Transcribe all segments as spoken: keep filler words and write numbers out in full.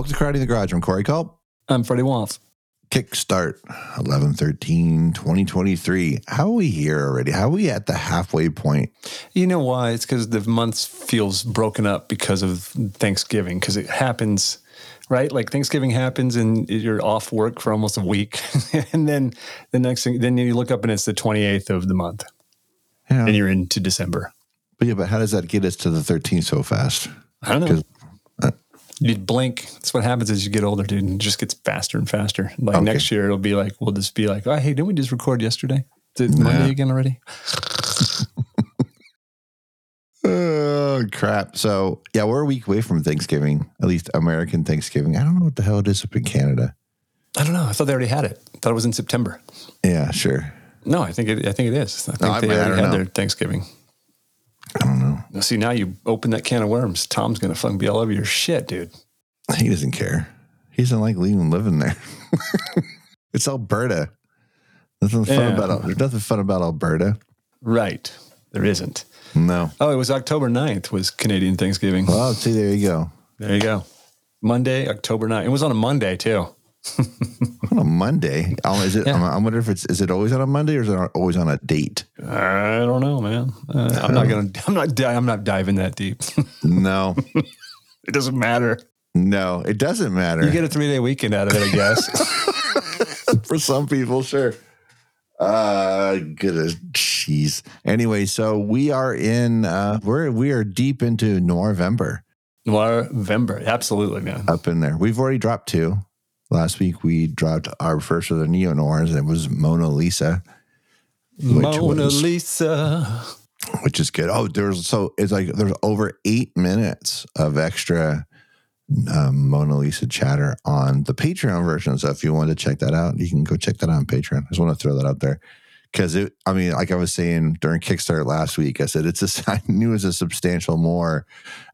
Welcome to Karate in the Garage. I'm Corey Culp. I'm Freddie Waltz. Kickstart, eleven thirteen twenty twenty-three. How are we here already? How are we at the halfway point? You know why? It's because the month feels broken up because of Thanksgiving, because it happens, right? Like Thanksgiving happens and you're off work for almost a week. And then the next thing, then you look up and it's the twenty-eighth of the month. Yeah. And you're into December. But yeah, but how does that get us to the thirteenth so fast? I don't know. You blink. That's what happens as you get older, dude, and it just gets faster and faster. Like okay. Next year, it'll be like, we'll just be like, oh, hey, didn't we just record yesterday? Is it nah. Monday again already? Oh, crap. So, yeah, we're a week away from Thanksgiving, at least American Thanksgiving. I don't know what the hell it is up in Canada. I don't know. I thought they already had it. I thought it was in September. Yeah, sure. No, I think it, I think it is. I think no, they I, already I had know. their Thanksgiving. I don't know. See, now you open that can of worms. Tom's going to fucking be all over your shit, dude. He doesn't care. He doesn't like even living there. It's Alberta. Nothing fun yeah. about There's nothing fun about Alberta. Right. There isn't. No. Oh, it was October ninth was Canadian Thanksgiving. Well, see, there you go. There you go. Monday, October ninth. It was on a Monday, too. On a Monday? Oh, is it, yeah. I wonder if it's, is it always on a Monday or is it always on a date? I don't know, man. Uh, I'm not going to, I'm not, di- I'm not diving that deep. No. It doesn't matter. No, it doesn't matter. You get a three day weekend out of it, I guess. For some people, sure. Uh, goodness, jeez. Anyway, so we are in, uh, we're, we are deep into Noirvember. Noirvember. Absolutely, man. Up in there. We've already dropped two. Last week, we dropped our first of the Neonorms, and it was Mona Lisa. Mona was, Lisa. Which is good. Oh, there's so it's like there's over eight minutes of extra um, Mona Lisa chatter on the Patreon version. So if you want to check that out, you can go check that out on Patreon. I just want to throw that out there. Because, it. I mean, like I was saying during Kickstart last week, I said it's a, I knew it was a substantial more,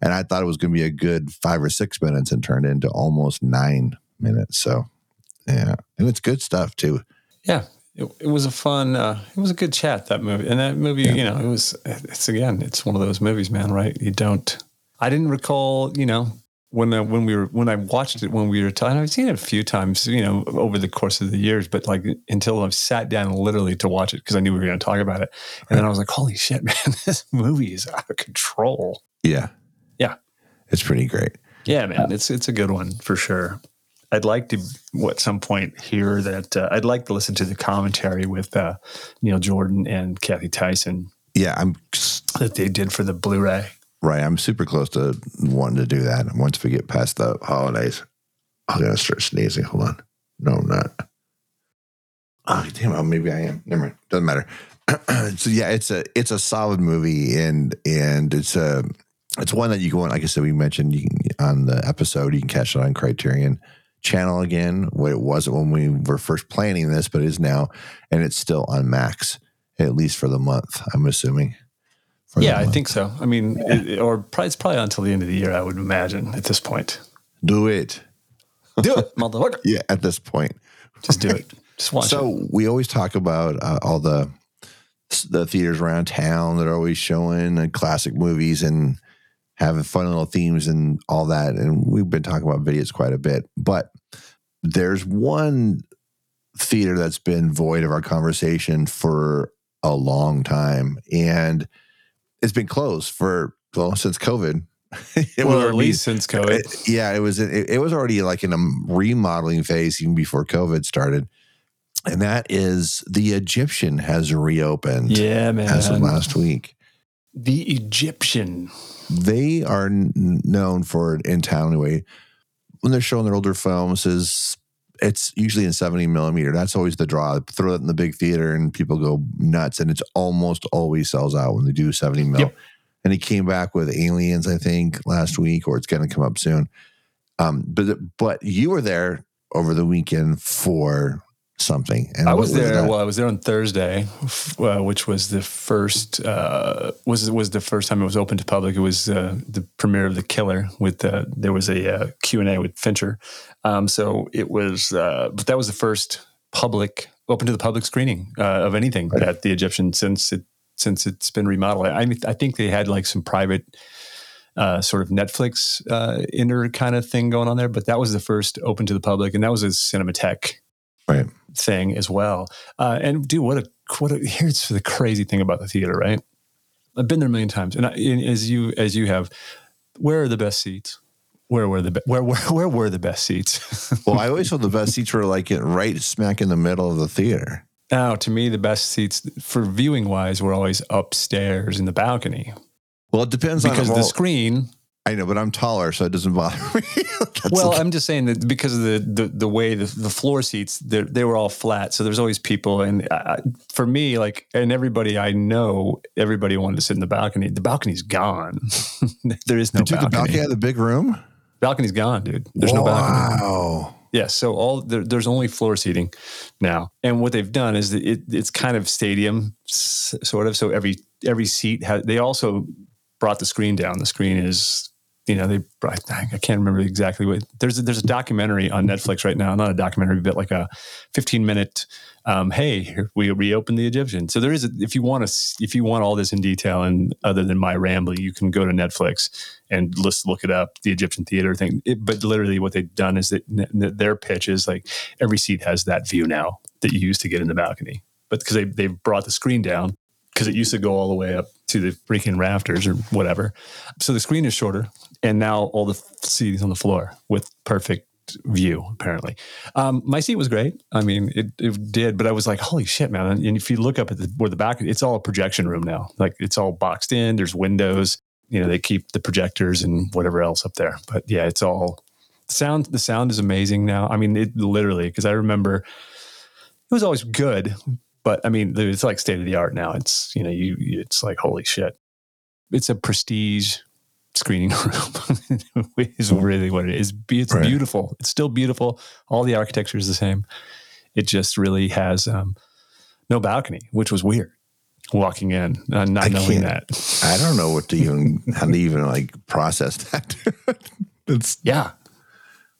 and I thought it was going to be a good five or six minutes and turned into almost nine minutes. So, yeah. And it's good stuff too. Yeah. It, it was a fun, uh, it was a good chat, that movie. And that movie, yeah. you know, it was, it's again, it's one of those movies, man, right? You don't, I didn't recall, you know, when, I, when we were, when I watched it, when we were talking, I've seen it a few times, you know, over the course of the years, but like until I've sat down literally to watch it because I knew we were going to talk about it. And right. then I was like, holy shit, man, this movie is out of control. Yeah. Yeah. It's pretty great. Yeah, man. It's, it's a good one for sure. I'd like to, at some point, hear that. Uh, I'd like to listen to the commentary with uh, Neil Jordan and Kathy Tyson. Yeah, I'm that they did for the Blu ray. Right, I'm super close to wanting to do that. And once we get past the holidays, I'm gonna start sneezing. Hold on, no, I'm not. Oh, damn! Oh, maybe I am. Never mind. Doesn't matter. So yeah, it's a it's a solid movie, and and it's a it's one that you can. Like I said, we mentioned you can, on the episode, you can catch it on Criterion Channel again, what it wasn't when we were first planning this, but it is now, and it's still on Max, at least for the month, I'm assuming. Yeah, I think so. I mean, yeah. it, or probably, it's probably until the end of the year, I would imagine, at this point. Do it. Do it, motherfucker. Yeah, at this point. Just do it. Just watch so it. So we always talk about uh, all the the theaters around town that are always showing uh, classic movies and having fun little themes and all that. And we've been talking about Vidiots quite a bit, but there's one theater that's been void of our conversation for a long time. And it's been closed for, well, since COVID. It well, was at least since COVID. It, yeah, it was, it, it was already like in a remodeling phase even before COVID started. And that is the Egyptian has reopened. Yeah, man. As of last week. The Egyptian. They are n- known for in town anyway. When they're showing their older films, is it's usually in seventy millimeter. That's always the draw. Throw it in the big theater and people go nuts. And it's almost always sells out when they do seventy mil. Yep. And he came back with Aliens, I think, last week, or it's going to come up soon. Um, but but you were there over the weekend for something. And I was there. Was well, I was there on Thursday, uh, which was the first uh, was was the first time it was open to public. It was uh, the premiere of The Killer. With uh, there was a uh, Q and A with Fincher. Um, so it was, uh, but that was the first public open to the public screening uh, of anything right. at the Egyptian since it since it's been remodeled. I mean, I think they had like some private uh, sort of Netflix uh, inner kind of thing going on there. But that was the first open to the public, and that was a Cinematheque right. thing as well. Uh, and dude, what a what a, here's the crazy thing about the theater, right? I've been there a million times, and, I, and as you as you have, where are the best seats? Where were the be- where, where where were the best seats? Well, I always thought the best seats were like right smack in the middle of the theater. Now, to me, the best seats for viewing wise were always upstairs in the balcony. Well, it depends on because the screen. I know, but I'm taller, so it doesn't bother me. Well, like, I'm just saying that because of the the, the way the, the floor seats, they were all flat, so there's always people. And I, for me, like, and everybody I know, everybody wanted to sit in the balcony. The balcony's gone. There is no balcony. You took the balcony out of the big room? Balcony's gone, dude. There's wow. no balcony. Wow. Yeah, so all there, there's only floor seating now, and what they've done is it, it's kind of stadium s- sort of. So every every seat has. They also brought the screen down. The screen is, you know, they brought. I can't remember exactly what. There's a, there's a documentary on Netflix right now. Not a documentary, but like a fifteen minute. Um, hey, we reopened the Egyptian. So there is. A, if you want to, if you want all this in detail and other than my rambling, you can go to Netflix and list, look it up. The Egyptian theater thing. It, but literally, what they've done is that their pitch is like every seat has that view now that you used to get in the balcony. But because they they've brought the screen down because it used to go all the way up to the freaking rafters or whatever. So the screen is shorter, and now all the seats on the floor with perfect view, apparently. Um, my seat was great. I mean, it, it did, but I was like, holy shit, man. And if you look up at the, where the back, it's all a projection room now. Like it's all boxed in. There's windows, you know, they keep the projectors and whatever else up there. But yeah, it's all sound. The sound is amazing now. I mean, it literally, cause I remember it was always good, but I mean, it's like state of the art now. It's, you know, you, it's like, holy shit. It's a prestige screening room is really what it is. It's right. beautiful. It's still beautiful. All the architecture is the same. It just really has um, no balcony, which was weird. Walking in, uh, not I knowing that. I don't know what to even how to even like process that. It's yeah.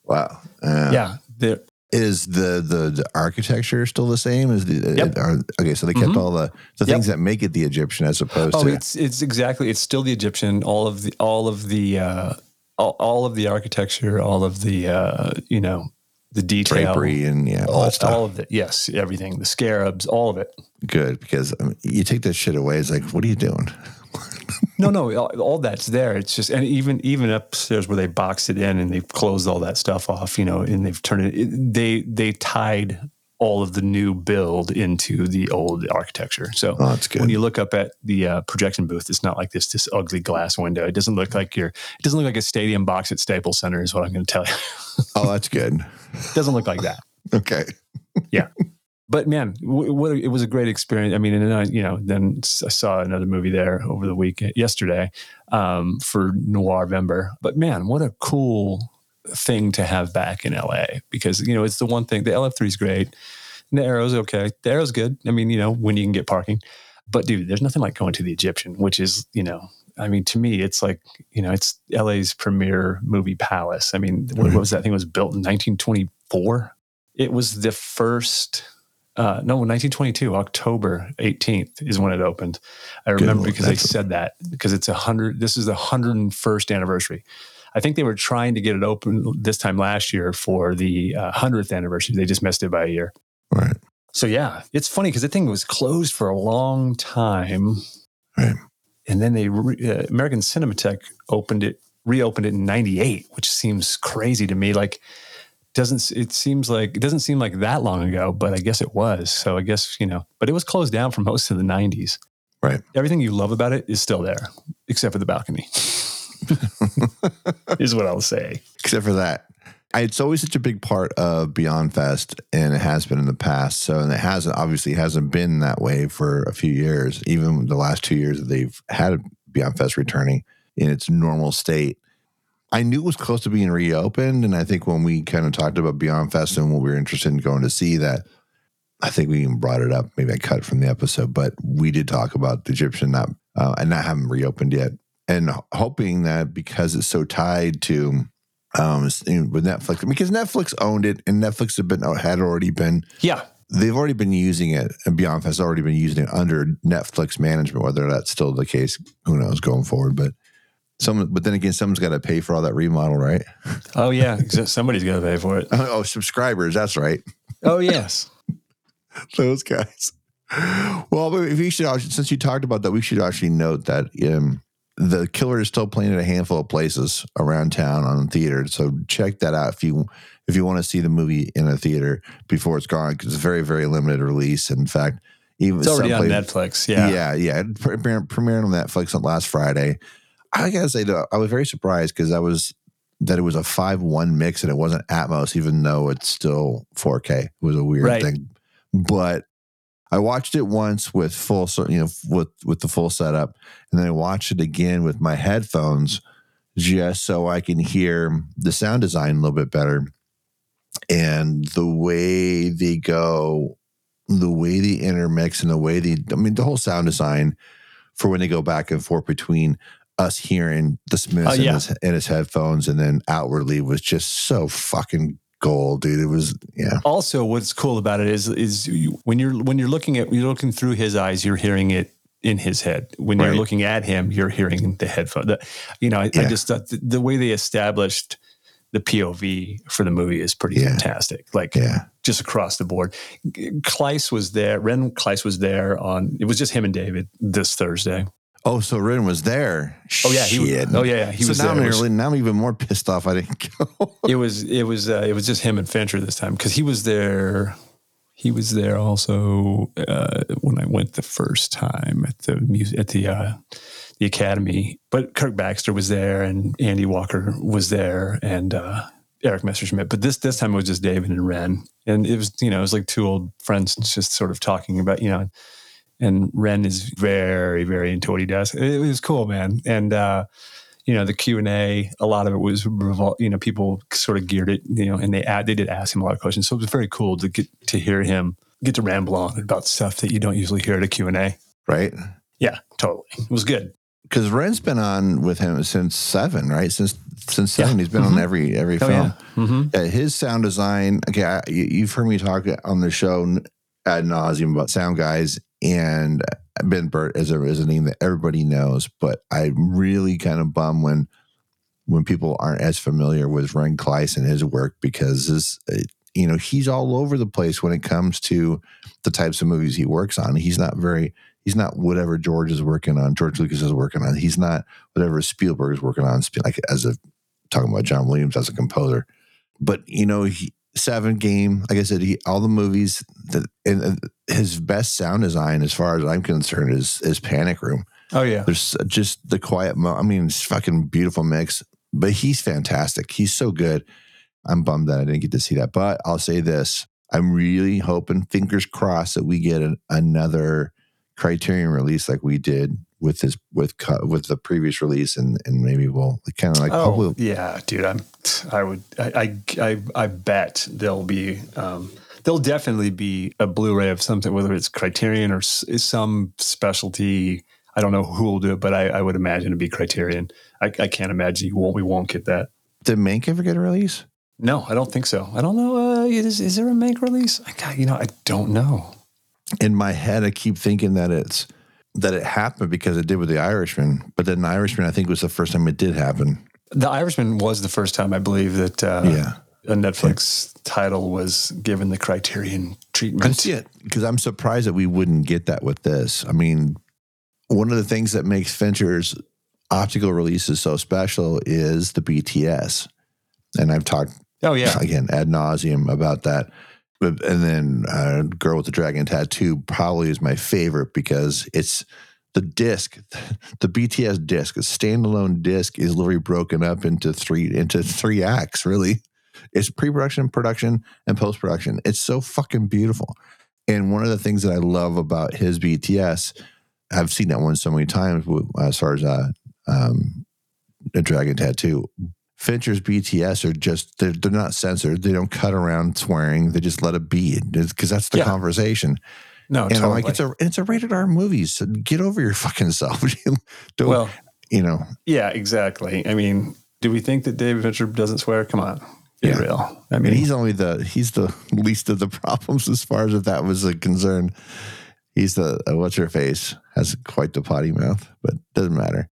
Wow. Uh, yeah. The, is the, the the architecture still the same? Is the yep. are, okay? So they kept mm-hmm. all the the yep. things that make it the Egyptian, as opposed oh, to it's it's exactly it's still the Egyptian. All of the all of the uh, all, all of the architecture, all of the uh, you know the detail, drapery, and yeah, all, all, stuff. all of it. Yes, everything, the scarabs, all of it. Good, because I mean, you take that shit away, it's like, what are you doing? No, no, all, all that's there. It's just, and even even upstairs where they boxed it in and they've closed all that stuff off, you know, and they've turned it, it they they tied all of the new build into the old architecture. So oh, that's good. When you look up at the uh, projection booth, it's not like this this ugly glass window. It doesn't look like your, it doesn't look like a stadium box at Staples Center is what I'm going to tell you. Oh, that's good. It doesn't look like that. Okay. Yeah. But man, w- what a, it was a great experience. I mean, and then I, you know, then I saw another movie there over the weekend yesterday um, for Noirvember. But man, what a cool thing to have back in L A, because you know it's the one thing. The L F three is great. And the Arrow's okay. The Arrow's good. I mean, you know, when you can get parking. But dude, there's nothing like going to the Egyptian, which is, you know, I mean, to me, it's like, you know, it's L A's premier movie palace. I mean, mm-hmm. what, what was that thing? It was built in nineteen twenty-four. It was the first. Uh, no, nineteen twenty-two, October eighteenth is when it opened. I remember Good, because they said that because it's a hundred. This is the one hundred first anniversary. I think they were trying to get it open this time last year for the uh, one hundredth anniversary. They just missed it by a year. Right. So yeah, it's funny because the thing was closed for a long time, right. And then they re- uh, American Cinematheque opened it, reopened it in ninety-eight, which seems crazy to me. Like. Doesn't it seems like it doesn't seem like that long ago, but I guess it was. So I guess, you know, but it was closed down for most of the nineties. Right. Everything you love about it is still there, except for the balcony. Is what I'll say. Except for that. I, it's always such a big part of Beyond Fest, and it has been in the past. So, and it hasn't obviously hasn't been that way for a few years, even the last two years that they've had Beyond Fest returning in its normal state. I knew it was close to being reopened, and I think when we kind of talked about Beyond Fest and what we were interested in going to see, that I think we even brought it up. Maybe I cut from the episode, but we did talk about the Egyptian not uh, and not having reopened yet, and hoping that because it's so tied to um, with Netflix, because Netflix owned it, and Netflix had been had already been yeah they've already been using it, and Beyond Fest already been using it under Netflix management. Whether that's still the case, who knows going forward, but. Some, but then again, someone's got to pay for all that remodel, right? Oh, yeah. Somebody's going to pay for it. Oh, subscribers. That's right. Oh, yes. Those guys. Well, if you should, since you talked about that, we should actually note that um, The Killer is still playing at a handful of places around town on theater. So check that out if you if you want to see the movie in a theater before it's gone, because it's a very, very limited release. In fact, even it's already someplace, on Netflix. Yeah. Yeah. Yeah. It premiered on Netflix on last Friday. I gotta say though, I was very surprised because I was that it was a five one mix and it wasn't Atmos, even though it's still four K. It was a weird right. thing, but I watched it once with full, you know, with with the full setup, and then I watched it again with my headphones just so I can hear the sound design a little bit better, and the way they go, the way they intermix, and the way they, I mean, the whole sound design for when they go back and forth between us hearing the Smiths oh, yeah. in, his, in his headphones and then outwardly was just so fucking gold, dude. It was, yeah. Also, what's cool about it is, is you, when you're, when you're looking at, you're looking through his eyes, you're hearing it in his head. When right. you're looking at him, you're hearing the headphone, the, you know, I, yeah. I just thought the, the way they established the P O V for the movie is pretty yeah. fantastic. Like yeah. just across the board. Klyce was there. Ren Klyce was there on, it was just him and David this Thursday. Oh, so Ren was there. Oh yeah, he Shit. was. Oh yeah, yeah. he so was. So now there. I'm really, now I'm even more pissed off. I didn't go. it was it was uh, it was just him and Fincher this time because he was there. He was there also uh, when I went the first time at the music at the uh, the Academy. But Kirk Baxter was there and Andy Walker was there and uh, Eric Messerschmidt. But this this time it was just David and Ren, and it was you know it was like two old friends just sort of talking about you know. And Ren is very, very into what he does. It was cool, man. And, uh, you know, the Q and A, a lot of it was, revol- you know, people sort of geared it, you know, and they ad- they did ask him a lot of questions. So it was very cool to get to hear him, get to ramble on about stuff that you don't usually hear at a Q and A. Right? Yeah, totally. It was good. Because Ren's been on with him since seven, right? Since since seven, yeah. he's been mm-hmm. on every every oh, film. Yeah. Mm-hmm. Uh, his sound design, okay, I, you've heard me talk on the show ad nauseum about sound guys. And Ben Burt is a, is a name that everybody knows, but I'm really kind of bummed when when people aren't as familiar with Ren Klyce and his work because, this, you know, he's all over the place when it comes to the types of movies he works on. He's not very, he's not whatever George is working on, George Lucas is working on. He's not whatever Spielberg is working on, like as a, talking about John Williams as a composer. But, you know, he, Seven Game, like I said, he, all the movies that and, and his best sound design, as far as I'm concerned, is is Panic Room. Oh yeah, there's just the quiet. Mo- I mean, it's fucking beautiful mix. But he's fantastic. He's so good. I'm bummed that I didn't get to see that. But I'll say this: I'm really hoping, fingers crossed, that we get an, another Criterion release like we did with this with with the previous release, and and maybe we'll kind of like oh we'll, yeah, dude. I'm I would I I I bet there'll be um, there'll definitely be a Blu-ray of something, whether it's Criterion or some specialty. I don't know who will do it, but I, I would imagine it'd be Criterion. I, I can't imagine you won't we won't get that. Did Mank ever get a release? No, I don't think so. I don't know. Uh, is is there a Mank release? I got, you know I don't know. In my head, I keep thinking that it's. That it happened because it did with The Irishman, but then The Irishman, I think, was the first time it did happen. The Irishman was the first time, I believe, that uh, yeah. a Netflix yeah. title was given the Criterion treatment. I see it because I'm surprised that we wouldn't get that with this. I mean, one of the things that makes Fincher's optical releases so special is the B T S, and I've talked oh yeah again ad nauseum about that. And then uh, Girl with the Dragon Tattoo probably is my favorite because it's the disc, the B T S disc, the standalone disc is literally broken up into three into three acts, really. It's pre-production, production, and post-production. It's so fucking beautiful. And one of the things that I love about his B T S, I've seen that one so many times as far as uh, um, a Dragon Tattoo, Fincher's B T S are just, they're, they're not censored. They don't cut around swearing. They just let it be because that's the yeah. conversation. No, and totally. I'm like, it's a, it's a rated R movie, so get over your fucking self. don't, well, you know. Yeah, exactly. I mean, do we think that David Fincher doesn't swear? Come on. Be yeah. real. I mean, and he's only the, he's the least of the problems as far as if that was a concern. He's the, uh, what's her face, has quite the potty mouth, but doesn't matter.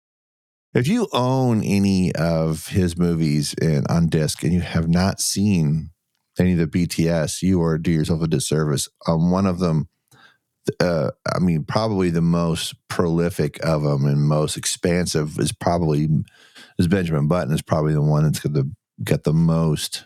If you own any of his movies in, on disc and you have not seen any of the B T S, you are do yourself a disservice. Um, one of them, uh, I mean, probably the most prolific of them and most expansive is probably is Benjamin Button. Is probably the one that's got the got the most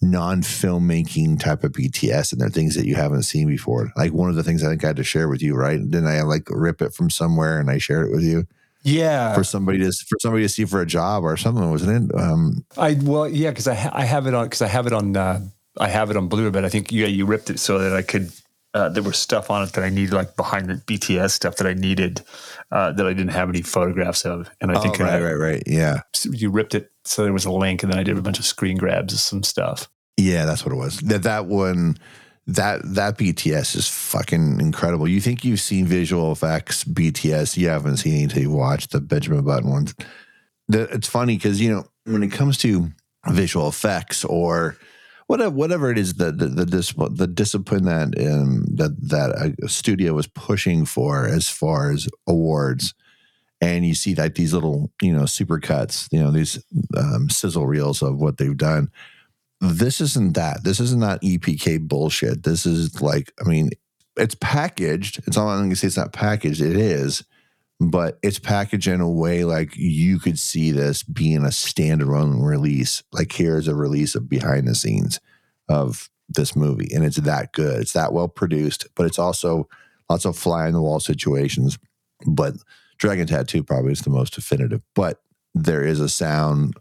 non-filmmaking type of B T S, and there are things that you haven't seen before. Like one of the things I think I had to share with you, right? Didn't I like rip it from somewhere and I shared it with you? Yeah, for somebody to for somebody to see for a job or something, wasn't it? Um, I well, yeah, because I ha- I have it on because I have it on uh, I have it on Blu ray, but I think yeah, you ripped it so that I could. Uh, there was stuff on it that I needed, like behind the B T S stuff that I needed uh, that I didn't have any photographs of, and I oh, think right, I, right, right, yeah, you ripped it so there was a link, and then I did a bunch of screen grabs of some stuff. Yeah, that's what it was. That that one. That that B T S is fucking incredible. You think you've seen visual effects B T S? You haven't seen it until you watch the Benjamin Button ones. The, it's funny because you know when it comes to visual effects or whatever, whatever it is, the the the, discipline, the discipline that um, that that a studio was pushing for as far as awards, and you see like these little you know supercuts, you know these um, sizzle reels of what they've done. This isn't that. This is not E P K bullshit. This is like, I mean, it's packaged. It's all I'm going to say. It's not packaged. It is, but it's packaged in a way like you could see this being a standalone release. Like here's a release of behind the scenes of this movie, and it's that good. It's that well produced, but it's also lots of fly on the wall situations. But Dragon Tattoo probably is the most definitive. But there is a sound.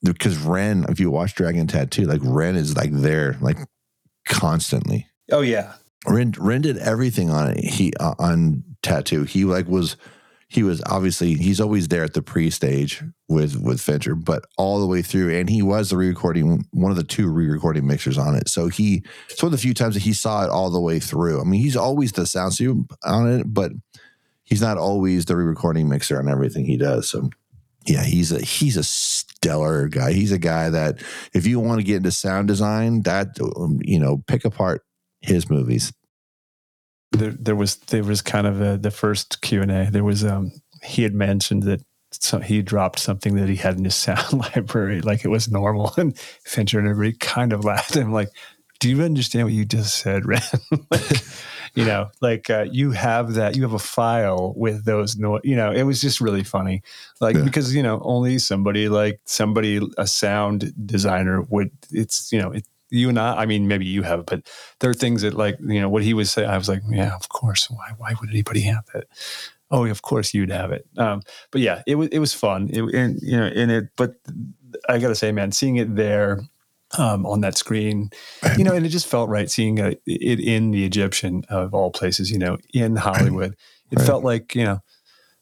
Because Ren, if you watch Dragon Tattoo, like Ren is like there, like constantly. Oh yeah, Ren Ren did everything on it. He uh, on Tattoo. He like was, he was obviously he's always there at the pre-stage with with Fincher, but all the way through. And he was the re-recording, one of the two re-recording mixers on it. So he, it's one of the few times that he saw it all the way through. I mean, he's always the sound suit on it, but he's not always the re-recording mixer on everything he does. So. Yeah, he's a he's a stellar guy. He's a guy that if you want to get into sound design, that you know, pick apart his movies. There, there was there was kind of a, the first Q and A. There was um, he had mentioned that some, he dropped something that he had in his sound library, like it was normal, and Fincher and everybody kind of laughed at him, like, "Do you understand what you just said, Ren?" like, you know, like uh, you have that, you have a file with those, no- you know, it was just really funny. Like, yeah. Because, you know, only somebody like somebody, a sound designer would, it's, you know, it, you and I, I mean, maybe you have, but there are things that like, you know, what he would say, I was like, yeah, of course. Why, why would anybody have that? Oh, of course you'd have it. Um, but yeah, it was, it was fun. It, and, you know, in it, but I gotta say, man, seeing it there, Um, on that screen, you know, and it just felt right seeing a, it in the Egyptian of all places, you know, in Hollywood. It right. felt like, you know,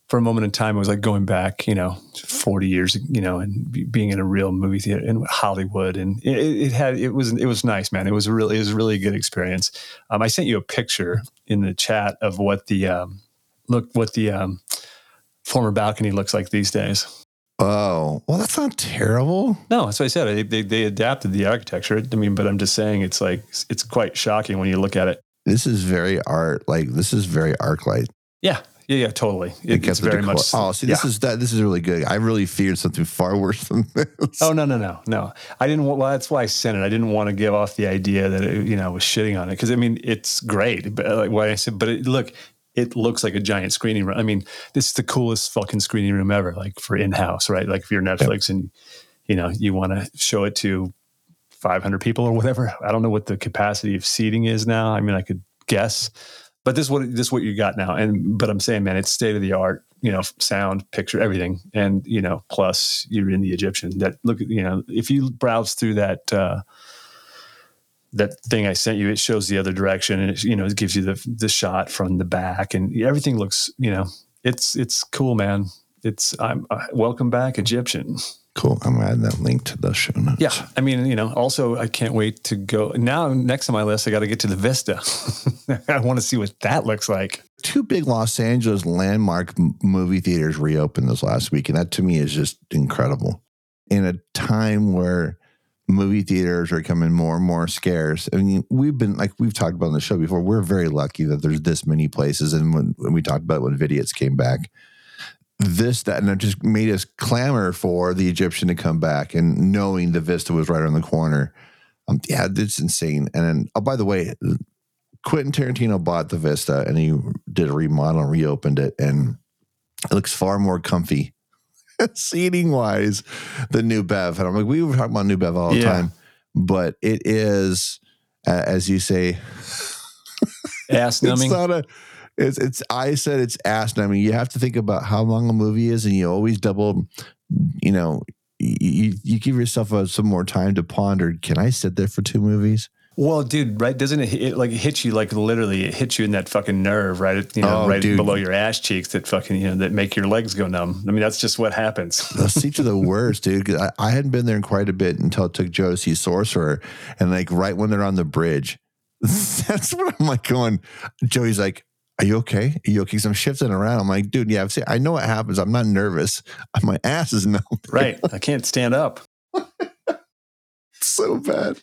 for a moment in time, it was like going back, you know, forty years, you know, and be, being in a real movie theater in Hollywood. And it, it had, it was, it was nice, man. It was a really, it was a really good experience. Um, I sent you a picture in the chat of what the, um, look, what the um, former balcony looks like these days. Oh, well, that's not terrible. No, that's what I said. They, they they adapted the architecture. I mean, but I'm just saying it's like, it's quite shocking when you look at it. This is very art, like this is very arc light. Yeah, yeah, yeah, totally. It, it's very decor- much. Oh, see, this yeah. is that. This is really good. I really feared something far worse than this. Oh, no, no, no, no. I didn't want, well, that's why I sent it. I didn't want to give off the idea that, it, you know, I was shitting on it. Because, I mean, it's great. But like why I said, but it, look, it looks like a giant screening room. I mean, this is the coolest fucking screening room ever, like for in-house, right? Like if you're Netflix and, you know, you want to show it to five hundred people or whatever. I don't know what the capacity of seating is now. I mean, I could guess, but this is what, this is what you got now. And, but I'm saying, man, it's state of the art, you know, sound, picture, everything. And, you know, plus you're in the Egyptian that look, you know, if you browse through that, uh, that thing I sent you, it shows the other direction and it, you know, it gives you the the shot from the back and everything looks, you know, it's, it's cool, man. It's, I'm uh, welcome back Egyptian. Cool. I'm going to add that link to the show notes. Yeah. I mean, you know, also I can't wait to go now next on my list. I got to get to the Vista. I want to see what that looks like. Two big Los Angeles landmark movie theaters reopened this last week. And that to me is just incredible in a time where movie theaters are becoming more and more scarce. I mean, we've been, like we've talked about on the show before, we're very lucky that there's this many places. And when, when we talked about when Vidiots came back, this, that, and it just made us clamor for the Egyptian to come back, and knowing the Vista was right around the corner. Um, yeah, it's insane. And then, oh, by the way, Quentin Tarantino bought the Vista and he did a remodel and reopened it, and it looks far more comfy seating wise than New Bev. And I'm like, we were talking about New Bev all the yeah. time, but it is, uh, as you say, ass numbing. It's not a, it's, it's, I said it's ass numbing. You have to think about how long a movie is, and you always double, you know, you, you give yourself a, some more time to ponder. Can I sit there for two movies? Well, dude, right? Doesn't it, it like hit you? Like literally, it hits you in that fucking nerve, right? You know, oh, right dude. below your ass cheeks. That fucking, you know, that make your legs go numb. I mean, that's just what happens. Those seats are the worst, dude. I, I hadn't been there in quite a bit until it took Joe to see Sorcerer, and like right when they're on the bridge, that's when I'm like going. Joey's like, "Are you okay? Are you okay?" Because I'm shifting around. I'm like, dude, yeah, I've seen, I know what happens. I'm not nervous. My ass is numb. Right, I can't stand up. So bad,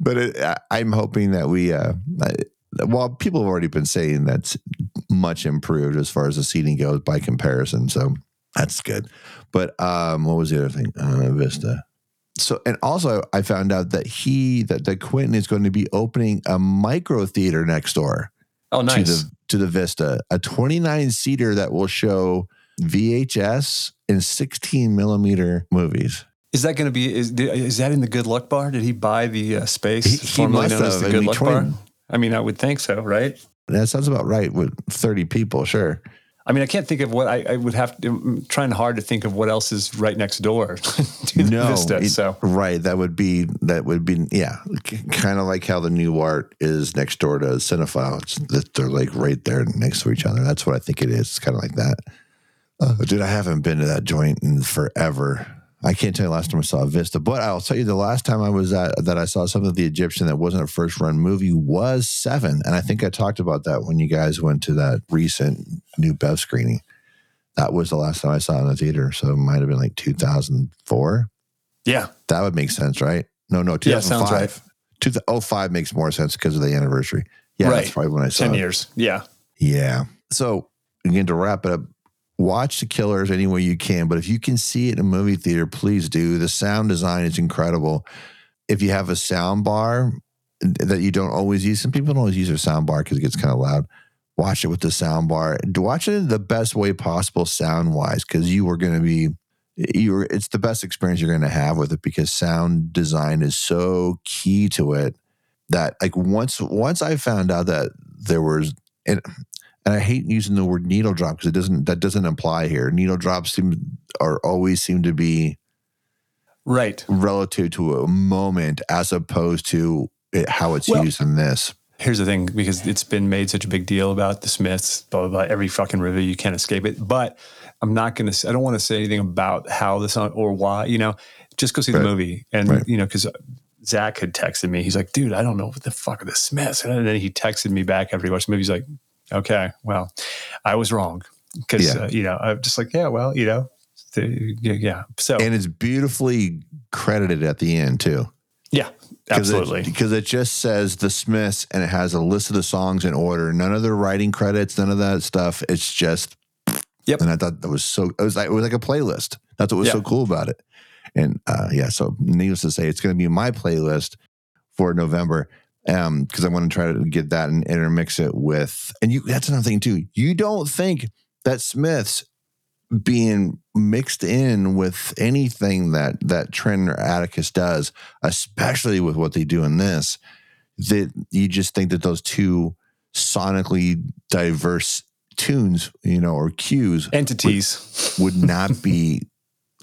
but it, I, I'm hoping that we. Uh, I, well, people have already been saying that's much improved as far as the seating goes by comparison, so that's good. But um, what was the other thing? Uh, Vista. So, and also I found out that he that that Quentin is going to be opening a micro theater next door. Oh, nice. To the, to the Vista, a twenty-nine seater that will show V H S and sixteen millimeter movies. Is that going to be, is is that in the Good Luck Bar? Did he buy the uh, space he, formerly he known have, as the Good I mean, Luck twenty, Bar? I mean, I would think so, right? That sounds about right with thirty people, sure. I mean, I can't think of what I, I would have to, I'm trying hard to think of what else is right next door to the no, Vista. It, so. Right, that would be, that would be, yeah, kind of like how the New Art is next door to Cinephile. It's that they're like right there next to each other. That's what I think it is. It's kind of like that. Uh, dude, I haven't been to that joint in forever. I can't tell you the last time I saw a Vista, but I'll tell you the last time I was at that I saw something of the Egyptian that wasn't a first run movie was Seven. And I think I talked about that when you guys went to that recent New Bev screening. That was the last time I saw it in the theater. So it might have been like two thousand four. Yeah. That would make sense, right? No, no, two thousand five. Yeah, sounds right. two thousand five makes more sense because of the anniversary. Yeah, right. That's probably when I saw it. ten years. Yeah. Yeah. So again, to wrap it up, watch The Killers any way you can, but if you can see it in a movie theater, please do. The sound design is incredible. If you have a sound bar that you don't always use, some people don't always use their sound bar because it gets kind of loud. Watch it with the sound bar. Watch it in the best way possible sound wise, because you are going to be, you are, it's the best experience you're going to have with it, because sound design is so key to it that like once, once I found out that there was, and And I hate using the word needle drop because it doesn't. That doesn't imply here. Needle drops seem or always seem to be right relative to a moment, as opposed to it, how it's well, used in this. Here's the thing, because it's been made such a big deal about the Smiths, blah blah blah. Every fucking review, you can't escape it. But I'm not gonna. I don't want to say anything about how this on or why. You know, just go see right. the movie, and right. you know, because Zach had texted me. He's like, dude, I don't know what the fuck are the Smiths, and then he texted me back after he watched the movie. He's like, okay, well, I was wrong because, yeah. uh, you know, I'm just like, yeah, well, you know, the, yeah. So, and it's beautifully credited at the end, too. Yeah, absolutely. Because it, it just says The Smiths and it has a list of the songs in order. None of the writing credits, none of that stuff. It's just, yep. And I thought that was so, it was like, it was like a playlist. That's what was yep. so cool about it. And uh, yeah, so needless to say, it's going to be my playlist for November. Um, because I want to try to get that and intermix it with, and you, that's another thing too. You don't think that Smiths being mixed in with anything that, that Trent or Atticus does, especially with what they do in this, that you just think that those two sonically diverse tunes, you know, or cues entities would, would not be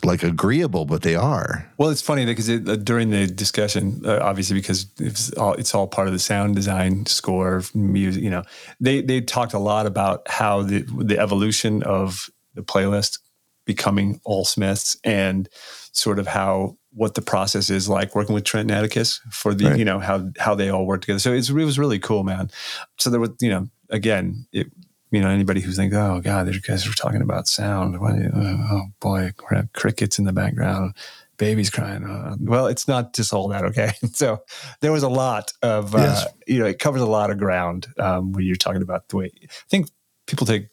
like agreeable, but they are. Well, it's funny because it, uh, during the discussion, uh, obviously, because it's all, it's all part of the sound design, score, music, you know, they, they talked a lot about how the, the evolution of the playlist becoming all Smiths and sort of how, what the process is like working with Trent and Atticus for the, right. you know, how, how they all work together. So it's, it was really cool, man. So there was, you know, again, it, you know, anybody who thinks, oh, God, these guys are talking about sound. Oh, boy, crickets in the background. Babies crying. Uh, well, it's not just all that, okay? So there was a lot of, uh, yes. you know, it covers a lot of ground um, when you're talking about the way. I think people take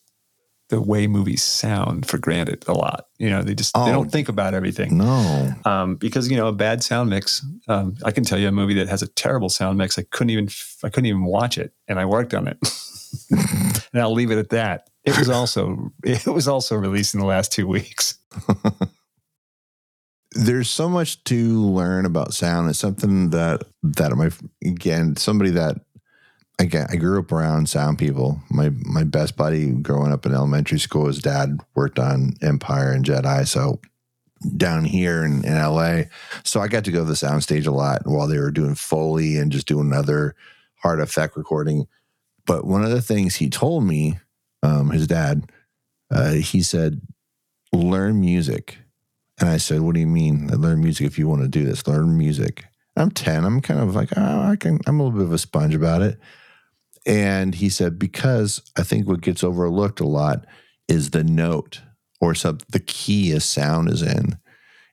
the way movies sound for granted a lot. You know, they just, oh, they don't think about everything. No. Um, because, you know, a bad sound mix, um, I can tell you a movie that has a terrible sound mix. I couldn't even, I couldn't even watch it. And I worked on it. And I'll leave it at that. It was also, it was also released in the last two weeks. There's so much to learn about sound. It's something that, that my, again, somebody that, again, I grew up around sound people. My my best buddy growing up in elementary school, his dad worked on Empire and Jedi. So down here in, in L A, so I got to go to the soundstage a lot while they were doing Foley and just doing other hard effect recording. But one of the things he told me, um, his dad, uh, he said, learn music. And I said, what do you mean? Learn music if you want to do this. Learn music. I'm ten. I'm kind of like, oh, I can, I'm a little bit of a sponge about it. And he said, because I think what gets overlooked a lot is the note or some, the key a sound is in.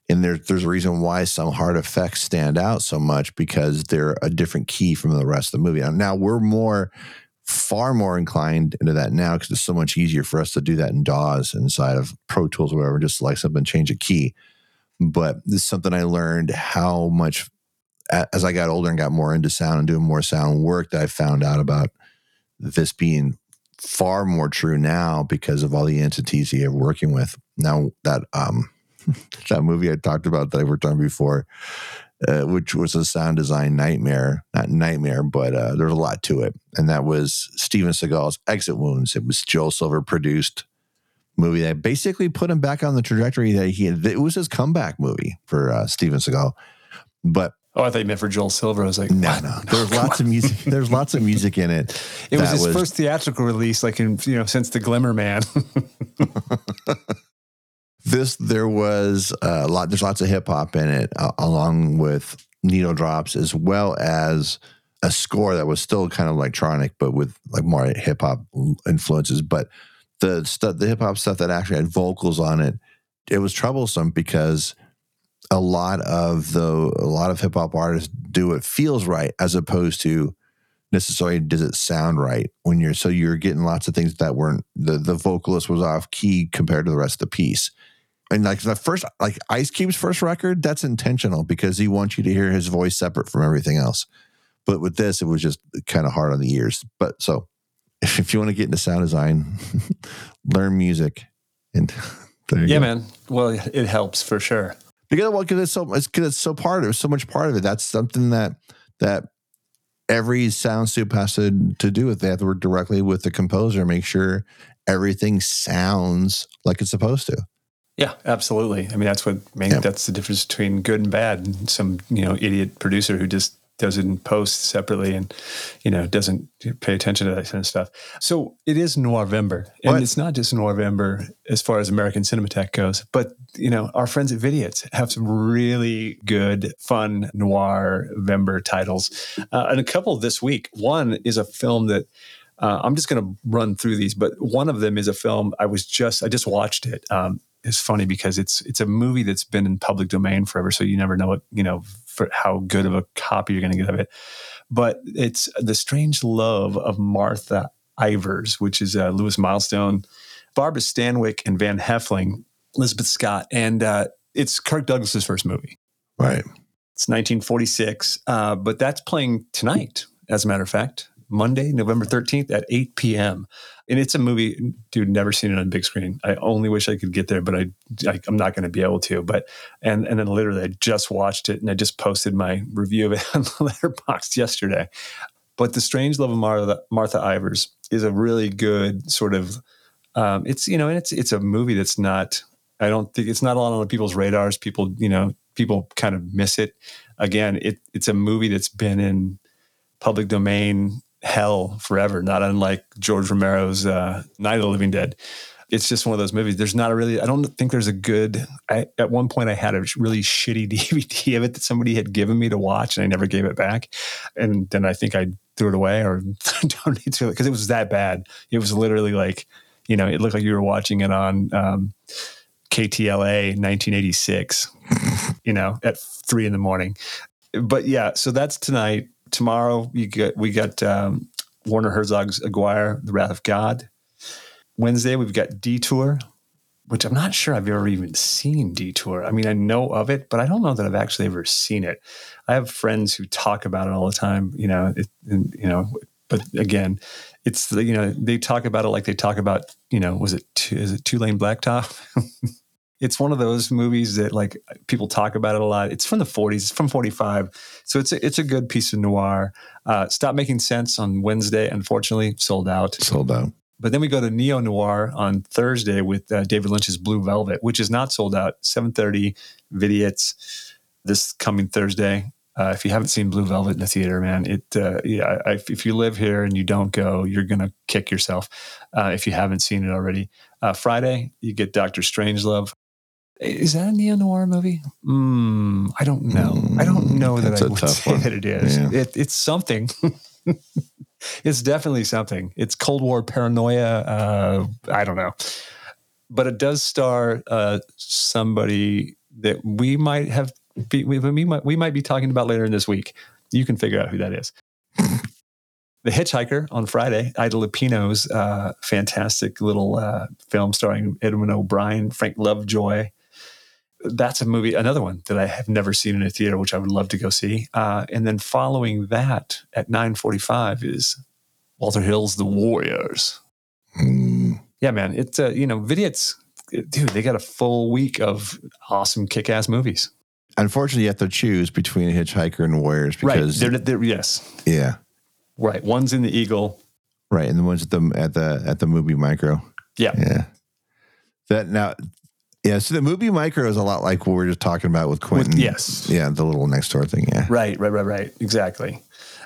And there, there's a reason why some hard effects stand out so much, because they're a different key from the rest of the movie. Now, we're more, far more inclined into that now, because it's so much easier for us to do that in D A Ws inside of Pro Tools or whatever, just select something, change a key. But this is something I learned how much, as I got older and got more into sound and doing more sound work, that I found out about this being far more true now because of all the entities you're working with. Now that um, that movie I talked about that I worked on before, uh, which was a sound design nightmare, not nightmare, but uh, there's a lot to it. And that was Steven Seagal's Exit Wounds. It was Joel Silver produced movie that basically put him back on the trajectory that he had. It was his comeback movie for uh, Steven Seagal. But oh, I thought you meant for Joel Silver. I was like, no, no. no there's lots on. of music. There's lots of music in it. It was his was... first theatrical release, like in you know, since The Glimmer Man. this there was a lot. There's lots of hip hop in it, uh, along with needle drops, as well as a score that was still kind of electronic, but with like more hip hop influences. But the stuff, the hip hop stuff that actually had vocals on it, it was troublesome because a lot of the a lot of hip hop artists do it feels right as opposed to necessarily does it sound right when you're so you're getting lots of things that weren't the, the vocalist was off key compared to the rest of the piece. And like the first like Ice Cube's first record, that's intentional because he wants you to hear his voice separate from everything else. But with this, it was just kind of hard on the ears. But so if you want to get into sound design, learn music and there you yeah, go. man. Well, it helps for sure. Because well, cause it's so it's because it's so part of it, so much part of it. That's something that that every sound soup has to, to do with. They have to work directly with the composer, make sure everything sounds like it's supposed to. Yeah, absolutely. I mean, that's what I mean, yeah. that's the difference between good and bad. Some you know idiot producer who just does it in post separately and you know doesn't pay attention to that kind of stuff. So it is Noirvember, and what? It's not just Noirvember as far as American Cinematheque goes, but you know our friends at Vidiots have some really good, fun Noirvember titles, uh, and a couple this week. One is a film that uh, I'm just going to run through these, but one of them is a film I was just I just watched it. Um, it's funny because it's it's a movie that's been in public domain forever, so you never know what you know. For how good of a copy you're going to get of it. But it's The Strange Love of Martha Ivers, which is uh, Lewis Milestone, Barbara Stanwyck, and Van Heflin, Elizabeth Scott. And uh, it's Kirk Douglas's first movie. Right. It's nineteen forty-six, uh, but that's playing tonight, as a matter of fact, Monday, November thirteenth at eight p.m. And it's a movie, dude, never seen it on big screen. I only wish I could get there, but I, I, I'm not going to be able to. But and and then literally I just watched it and I just posted my review of it on Letterboxd yesterday. But The Strange Love of Martha, Martha Ivers is a really good sort of, um, it's, you know, and it's, it's a movie that's not, I don't think, it's not a lot on people's radars. People, you know, people kind of miss it. Again, it it's a movie that's been in public domain hell forever, not unlike George Romero's uh, Night of the Living Dead. It's just one of those movies. There's not a really, I don't think there's a good, I, at one point I had a really shitty D V D of it that somebody had given me to watch and I never gave it back. And then I think I threw it away or donated to it because it was that bad. It was literally like, you know, it looked like you were watching it on um, K T L A nineteen eighty-six, you know, at three in the morning. But yeah, so that's tonight. Tomorrow, you get we got um, Werner Herzog's Aguirre, The Wrath of God. Wednesday, we've got Detour, which I'm not sure I've ever even seen Detour. I mean, I know of it, but I don't know that I've actually ever seen it. I have friends who talk about it all the time, you know, it, and, you know, but again, it's the, you know, they talk about it like they talk about, you know, was it, two, is it Two-Lane Blacktop? It's one of those movies that like people talk about it a lot. It's from the forties, it's from forty-five. So it's a, it's a good piece of noir. Uh, Stop Making Sense on Wednesday, unfortunately, sold out. Sold out. But then we go to neo-noir on Thursday with uh, David Lynch's Blue Velvet, which is not sold out. seven thirty, Vidiots this coming Thursday. Uh, if you haven't seen Blue Velvet in the theater, man, it uh, yeah. I, if you live here and you don't go, you're going to kick yourself uh, if you haven't seen it already. Uh, Friday, you get Doctor Strangelove. Is that a neo-noir movie? Mm, I don't know. Mm, I don't know that I would say one. that it is. Yeah. It, it's something. It's definitely something. It's Cold War paranoia. Uh, I don't know. But it does star uh, somebody that we might have be, we, we might we might be talking about later in this week. You can figure out who that is. The Hitchhiker on Friday, Ida Lupino's uh, fantastic little uh, film starring Edmund O'Brien, Frank Lovejoy. That's a movie, another one that I have never seen in a theater, which I would love to go see. Uh, and then following that at nine forty-five is Walter Hill's The Warriors. Mm. Yeah, man. It's, uh, you know, Vidiots, dude, they got a full week of awesome kick-ass movies. Unfortunately, you have to choose between Hitchhiker and Warriors. Because right. They're, they're, yes. Yeah. Right. One's in the Eagle. Right. And the one's at the, at the, at the movie Micro. Yeah. Yeah. That now... Yeah, so the movie Micro is a lot like what we were just talking about with Quentin. With, yes. Yeah, the little next door thing, yeah. Right, right, right, right. Exactly.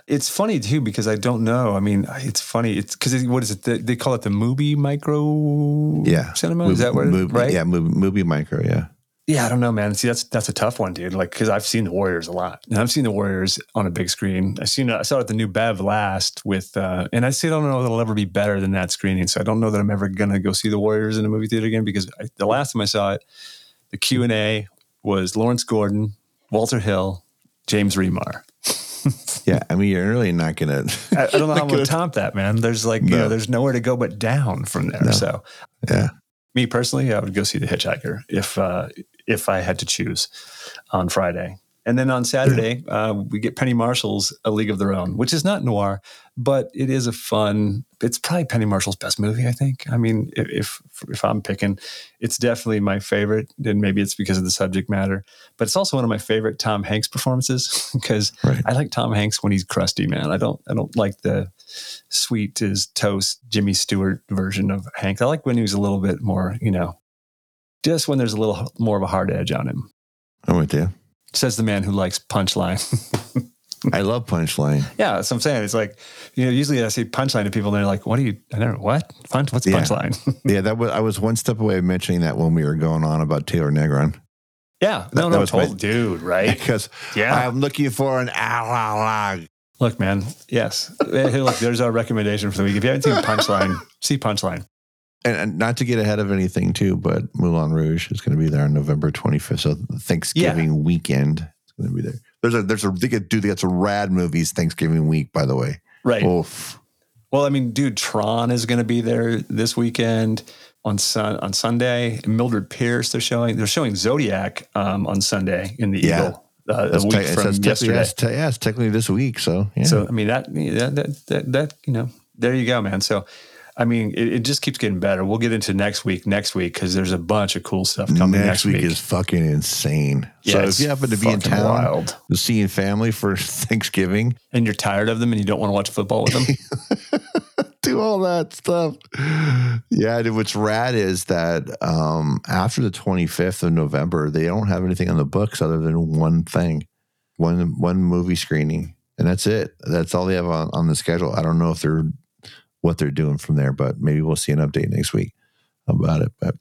It's funny, too, because I don't know. I mean, it's funny. It's because, it, what is it? The, they call it the movie Micro yeah. cinema? Mo- is that what mo- it is? Right? Yeah, mo- movie Micro, yeah. Yeah, I don't know, man. See, that's that's a tough one, dude, like, because I've seen The Warriors a lot. And I've seen The Warriors on a big screen. I seen I saw it at the New Bev last with, uh, and I still don't know that it'll ever be better than that screening, so I don't know that I'm ever going to go see The Warriors in a movie theater again, because I, the last time I saw it, the Q and A was Lawrence Gordon, Walter Hill, James Remar. Yeah, I mean, you're really not going to... I, I don't know how I'm going to top that, man. There's like, no. you know, there's nowhere to go but down from there, no. so. Yeah. Me personally, I would go see The Hitchhiker if uh, if I had to choose on Friday. And then on Saturday, uh, we get Penny Marshall's A League of Their Own, which is not noir, but it is a fun, it's probably Penny Marshall's best movie, I think. I mean, if if I'm picking, it's definitely my favorite, and maybe it's because of the subject matter, but it's also one of my favorite Tom Hanks performances, because right. I like Tom Hanks when he's crusty, man. I don't I don't like the... sweet as toast Jimmy Stewart version of Hank. I like when he was a little bit more, you know, just when there's a little more of a hard edge on him. I'm with you. Says the man who likes Punchline. I love Punchline. Yeah, that's what I'm saying. It's like, you know, usually I say Punchline to people and they're like, what are you, I don't know, what? Punch, what's yeah. Punchline? yeah, that was, I was one step away of mentioning that when we were going on about Taylor Negron. Yeah, no, that, no, that was total my, dude, right? Because yeah. I'm looking for an hour. Look, man, yes. Hey, look, there's our recommendation for the week. If you haven't seen Punchline, see Punchline. And, and not to get ahead of anything, too, but Moulin Rouge is going to be there on November twenty-fifth. So Thanksgiving yeah. weekend, it's going to be there. There's a, there's a, they get, dude, they got some rad movies Thanksgiving week, by the way. Right. Oof. Well, I mean, dude, Tron is going to be there this weekend on sun, on Sunday. Mildred Pierce, they're showing, they're showing Zodiac um, on Sunday in the yeah. Eagle. Uh, a week te- from te- yesterday. Yes, te- yeah, it's technically this week. So, yeah. so I mean that, that that that you know, there you go, man. So, I mean, it, it just keeps getting better. We'll get into next week, next week, because there's a bunch of cool stuff coming. Next, next week, week is fucking insane. Yeah, so if you happen to be in town, wild. seeing family for Thanksgiving, and you're tired of them, and you don't want to watch football with them, do all that stuff. Yeah, dude, what's rad is that um, after the twenty-fifth of November, they don't have anything on the books other than one thing, one one movie screening, and that's it. That's all they have on, on the schedule. I don't know if they're what they're doing from there, but maybe we'll see an update next week about it. But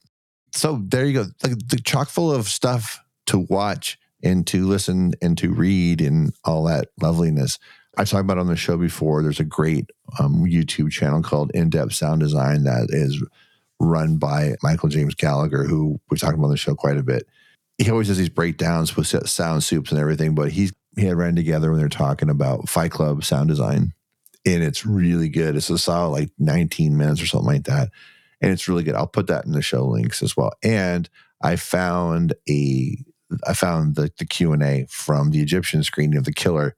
so there you go, like the chock full of stuff to watch and to listen and to read and all that loveliness. I've talked about on the show before, there's a great um, YouTube channel called In-Depth Sound Design that is run by Michael James Gallagher, who we've talked about on the show quite a bit. He always does these breakdowns with sound soups and everything, but he's, he had ran together when they're talking about Fight Club sound design, and it's really good. It's a solid like nineteen minutes or something like that. and it's really good. I'll put that in the show links as well. And I found a I found the, the Q and A from the Egyptian screening of The Killer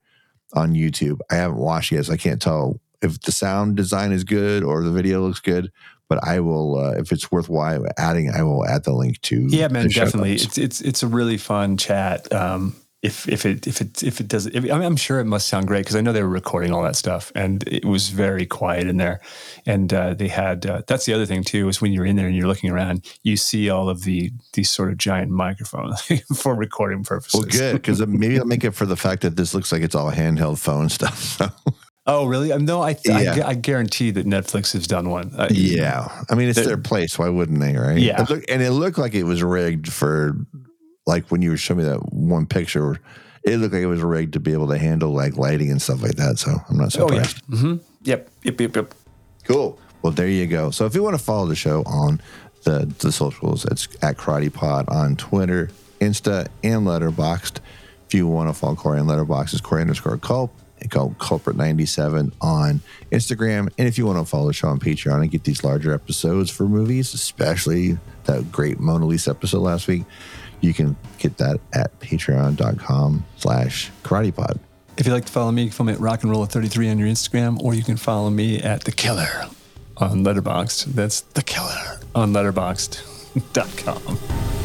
on YouTube. I haven't watched it yet, so I can't tell if the sound design is good or the video looks good. But I will, uh, if it's worthwhile adding, I will add the link to. Yeah, man, definitely. It's it's it's a really fun chat. Um, if if it if it if it does, if, I mean, I'm sure it must sound great because I know they were recording all that stuff, and it was very quiet in there. And uh, they had uh, that's the other thing too, is when you're in there and you're looking around, you see all of the these sort of giant microphones for recording purposes. Well, good, because maybe I'll make it for the fact that this looks like it's all handheld phone stuff. So. Oh, really? Um, no, I, th- yeah. I I guarantee that Netflix has done one. Uh, yeah. I mean, it's their place. Why wouldn't they, right? Yeah. It look, and it looked like it was rigged for, like when you were showing me that one picture, it looked like it was rigged to be able to handle like lighting and stuff like that. So I'm not surprised. Oh, yeah. Mm-hmm. Yep. Yep, yep, yep. Cool. Well, there you go. So if you want to follow the show on the, the socials, it's at Karate Pod on Twitter, Insta, and Letterboxd. If you want to follow Corey on Letterboxd, it's Corey underscore Culp. Called Culprit ninety-seven on Instagram. And if you want to follow the show on Patreon and get these larger episodes for movies, especially that great Mona Lisa episode last week, you can get that at patreon.com slash karatepod. If you'd like to follow me, you can follow me at Rock and Roll at thirty-three on your Instagram, or you can follow me at The Killer on Letterboxd. That's The Killer on Letterboxd dot com.